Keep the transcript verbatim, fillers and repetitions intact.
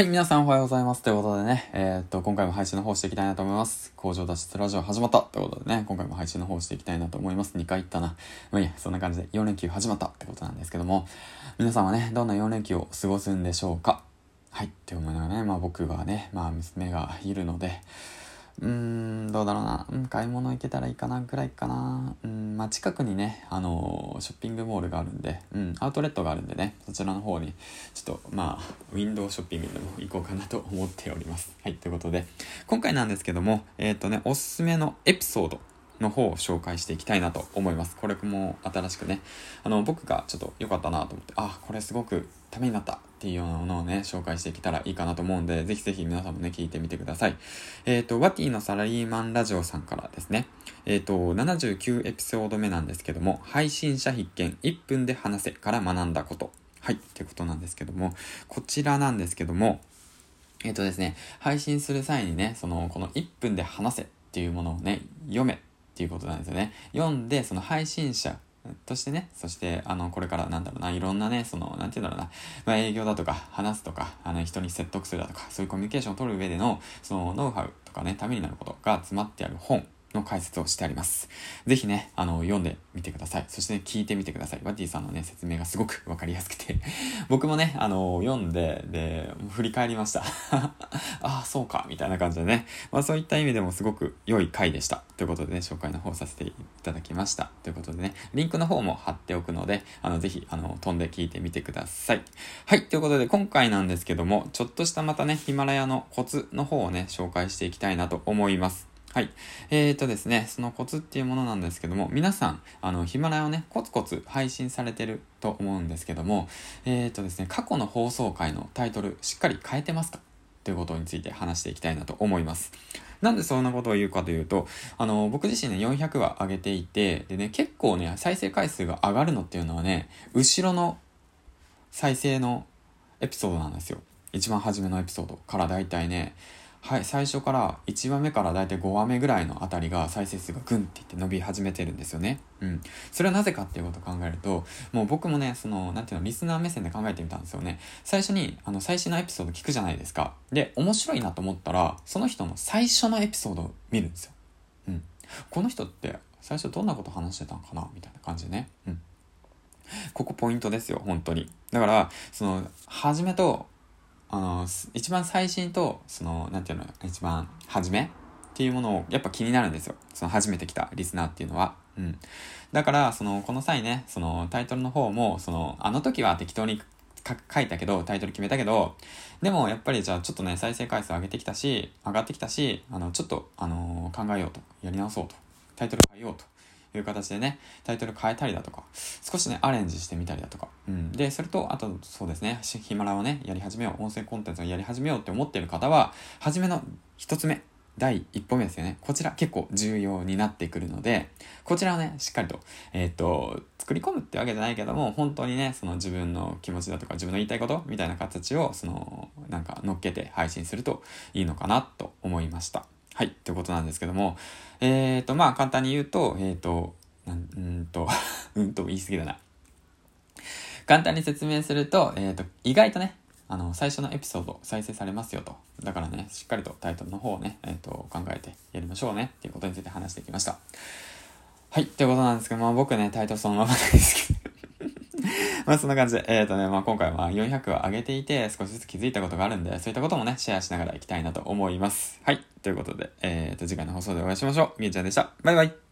はい、皆さんおはようございます。ということでね、えー、っと、今回も配信の方していきたいなと思います。工場脱出ラジオ始まったということでね、今回も配信の方していきたいなと思います。にかい行ったな。まあいいや、そんな感じでよん連休始まったってことなんですけども、皆さんはね、どんなよん連休を過ごすんでしょうか。はい、って思いながらね、まあ僕はね、まあ娘がいるので、うーん、どうだろうな。うん、買い物行けたらいいかな、くらいかな。うん、まあ近くにね、あのー、ショッピングモールがあるんで、うん、アウトレットがあるんでね、そちらの方に、ちょっと、まあ、ウィンドウショッピングでも行こうかなと思っております。はい、ということで、今回なんですけども、えっとね、おすすめのエピソードの方を紹介していきたいなと思います。これも新しくね、あの、僕がちょっと良かったなと思って、あ、これすごくためになったっていうようなものをね、紹介していけたらいいかなと思うんで、ぜひぜひ皆さんもね、聞いてみてください。えっと、ワティのサラリーマンラジオさんからですね、えっと、ななじゅうきゅうエピソード目なんですけども、配信者必見、いっぷんで話せから学んだこと。はい、ってことなんですけども、こちらなんですけども、えっとですね、配信する際にね、その、このいっぷんで話せっていうものをね、読め。っていうことなんですよね。読んでその配信者としてね、そしてあのこれからなんだろうな、いろんなね、そのなんていうんだろうな、まあ、営業だとか話すとか、あの人に説得するだとか、そういうコミュニケーションを取る上でのそのノウハウとかね、ためになることが詰まってある本の解説をしてあります。ぜひね、あの読んでみてください。そして、ね、聞いてみてください。ワティさんのね、説明がすごくわかりやすくて僕もね、あの読んでで振り返りましたああ、そうかみたいな感じでね、まあそういった意味でもすごく良い回でしたということでね、紹介の方させていただきましたということでね、リンクの方も貼っておくので、あのぜひあの飛んで聞いてみてください。はい、ということで今回なんですけども、ちょっとしたまたね、ヒマラヤのコツの方をね、紹介していきたいなと思います。はい。えーとですね、そのコツっていうものなんですけども、皆さん、あの、ヒマラヤをね、コツコツ配信されてると思うんですけども、えーとですね、過去の放送回のタイトル、しっかり変えてますかということについて話していきたいなと思います。なんでそんなことを言うかというと、あの、僕自身ね、よんひゃくわ上げていて、でね、結構ね、再生回数が上がるのっていうのはね、後ろの再生のエピソードなんですよ。一番初めのエピソードからだいたいね、はい、最初からいちわめからだいたいごわめぐらいのあたりが再生数がグンって言って伸び始めてるんですよね。うん。それはなぜかっていうことを考えると、もう僕もね、その、なんていうの、リスナー目線で考えてみたんですよね。最初に、あの、最新のエピソード聞くじゃないですか。で、面白いなと思ったら、その人の最初のエピソードを見るんですよ。うん。この人って、最初どんなこと話してたのかなみたいな感じでね。うん。ここポイントですよ、本当に。だから、その、初めと、あの一番最新とそのなんていうの一番初めっていうものをやっぱ気になるんですよ。その初めて来たリスナーっていうのは、うん、だからそのこの際ね、そのタイトルの方もそのあの時は適当に書いたけどタイトル決めたけど、でもやっぱりじゃあちょっとね、再生回数上げてきたし上がってきたし、あのちょっとあの考えようと、やり直そうと、タイトル変えようと。いう形でね、タイトル変えたりだとか、少しね、アレンジしてみたりだとか。うん。で、それと、あと、そうですね、ヒマラをね、やり始めよう、音声コンテンツをやり始めようって思っている方は、初めの一つ目、第一歩目ですよね。こちら結構重要になってくるので、こちらをね、しっかりと、えー、っと、作り込むってわけじゃないけども、本当にね、その自分の気持ちだとか、自分の言いたいことみたいな形を、その、なんか、乗っけて配信するといいのかなと思いました。はい、ということなんですけども、えーと、まあ、簡単に言うと、えーと、なん、うんと、うんと言い過ぎだな。簡単に説明すると、えーと、意外とね、あの、最初のエピソード再生されますよと。だからね、しっかりとタイトルの方をね、えーと、考えてやりましょうね、っていうことについて話してきました。はい、ということなんですけども、僕ね、タイトルそのままなんですけど。まあそんな感じで、えっとね、まあ今回はよんひゃくわ上げていて少しずつ気づいたことがあるんで、そういったこともね、シェアしながらいきたいなと思います。はい、ということで、えっと次回の放送でお会いしましょう。みゆちゃんでした。バイバイ。